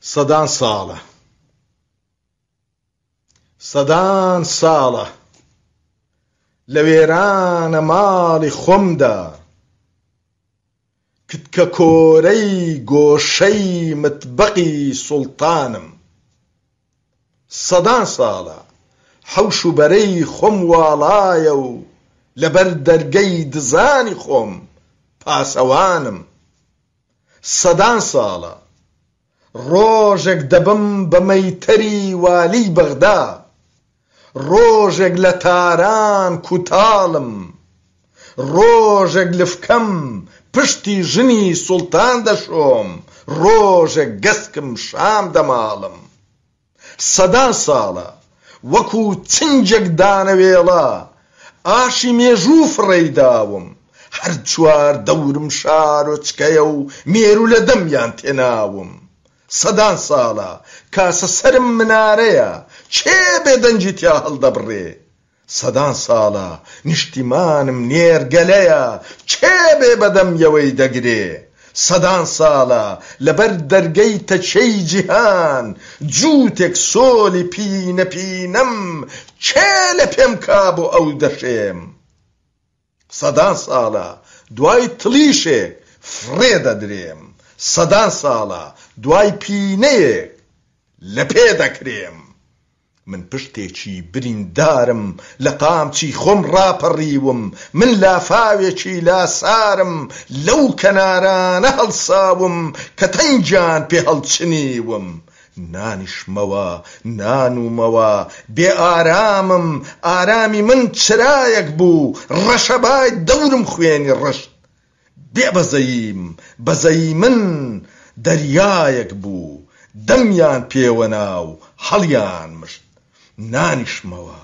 سەدان ساڵە سەدان ساڵە لە وێرانە ماڵی خۆمدا کتکە کۆرەی گۆشەی متبەقی سوڵتانم سەدان ساڵە حەوش و بەرەی خۆم واڵایە و لەبەر دەرگەی دزانی خۆم پاسەوانم سەدان ساڵە ڕۆژێک دەبم بە مەیتەری والی بەغدا ڕۆژێک لە تاران کوتاڵم ڕۆژێک لفکەم پشتی ژنی سوڵتان دەشۆم ڕۆژێک گەسکم شام دەماڵم سەدان ساڵە وەکو چنجێک دانەوێڵە ئاشی مێژوو فڕێی داوم هەر چوار دەورم شارۆچکەیە و مێرو لە دەمیان تێناوم سەدان ساڵە کاسە سەرم منارەیە چێ بێدەنجی تیا هەڵدەبڕێ سەدان ساڵە نیشتیمانم نێرگەلەیە چێ بێ بەدەم یەوەی دەگرێ سەدان ساڵە لەبەر دەرگەی تەچەی جیهان جووتێک سۆلی پینە پینەم چێ لە پێم کا بۆ ئەو دەشێم سەدان ساڵە دوای تڵیشێک فڕێ دەدرێم سەدان ساڵە دوای پینەیەک لە پێ دەکرێم من پشتێکی بریندارم لە قامچی خۆم ڕاپەڕیوم من لافاوێکی لاسارم لەو کەنارانە هەڵساوم کە تەنگیان پێ هەڵچنیوم نانیشمەوە نانوومەوە بێ ئارامم ئارامی من چرایەک بوو ڕەشەبای دەورم خوێنی ڕەشت بێبەزەییم بەزەی من دەریایەک بوو دەمیان پێوە ناو هەڵیان مشت نانیشمەوە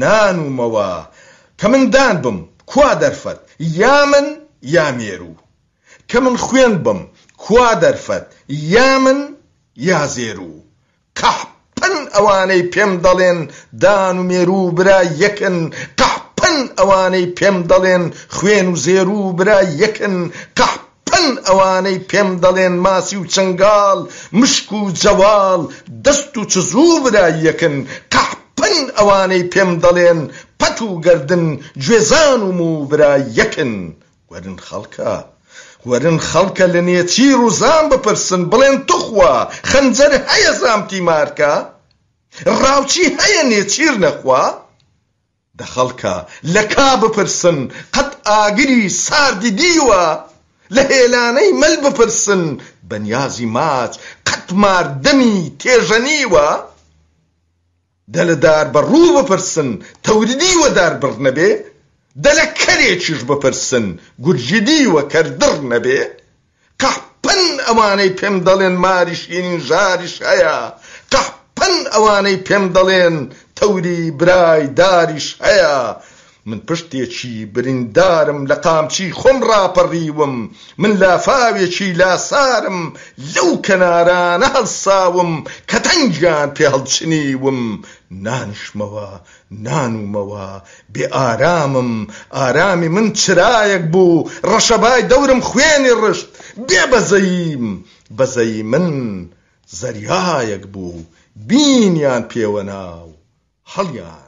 نانوومەوە کە من دان بم کوا دەرفەت یا من یا مێروو کە من خوێن بم کوا دەرفەت یا من یا زێروو قەحپەن ئەوانەی پێم دەڵێن دان و مێروو برا یەکن قەحپەن ئەوانەی پێم دەڵێن خوێن و زێروو برا یەکن قەحپەن ئەوانەی پێم دەڵێن ماسی و چنگاڵ مشک و جەواڵ دەست و چزوو برا یەکن قەحپەن ئەوانەی پێم دەڵێن پەت و گەردن گوێزان و مو برا یەکن وەرن خەڵکە وەرن خەڵکە لە نێچی ڕووزان بپرسن بڵێن توخوا خەنجەر هەیە زامتی مارکە ڕاوچی هەیە نێچیر نەخوا دەخەڵکە لە کا بپرسن قەت ئاگری ساردی دیوە لە هێلانەی مەل بپرسن بەنیازی ماچ قەت ماردەمی تێژەنیوە دە لە داربەڕوو بپرسن تەوریدیوە داربڕنە بێ دە لە کەرێکیش بپرسن گورجی دیوە کەردڕ نەبێ قەحپەن ئەوانەی پێم دەڵێن ماری شیرین ژاریش هەیە قەحپەن ئەوانەی پێم دەڵێن تەوری برای داریش هەیە من پشتێکی بریندارم لە قامچی خۆم ڕاپەڕیوم من لافاوێکی لاسارم لەو کەنارانە هەڵساوم کە تەنگیان پێ هەڵچنیوم نانیشمەوە نانوومەوە بێ ئارامم ئارامی من چرایەک بوو ڕەشەبای دەورم خوێنی ڕشت بێ بەزەییم بەزەی من زەریایەک بوو بینیان پێوە ناو هەڵیان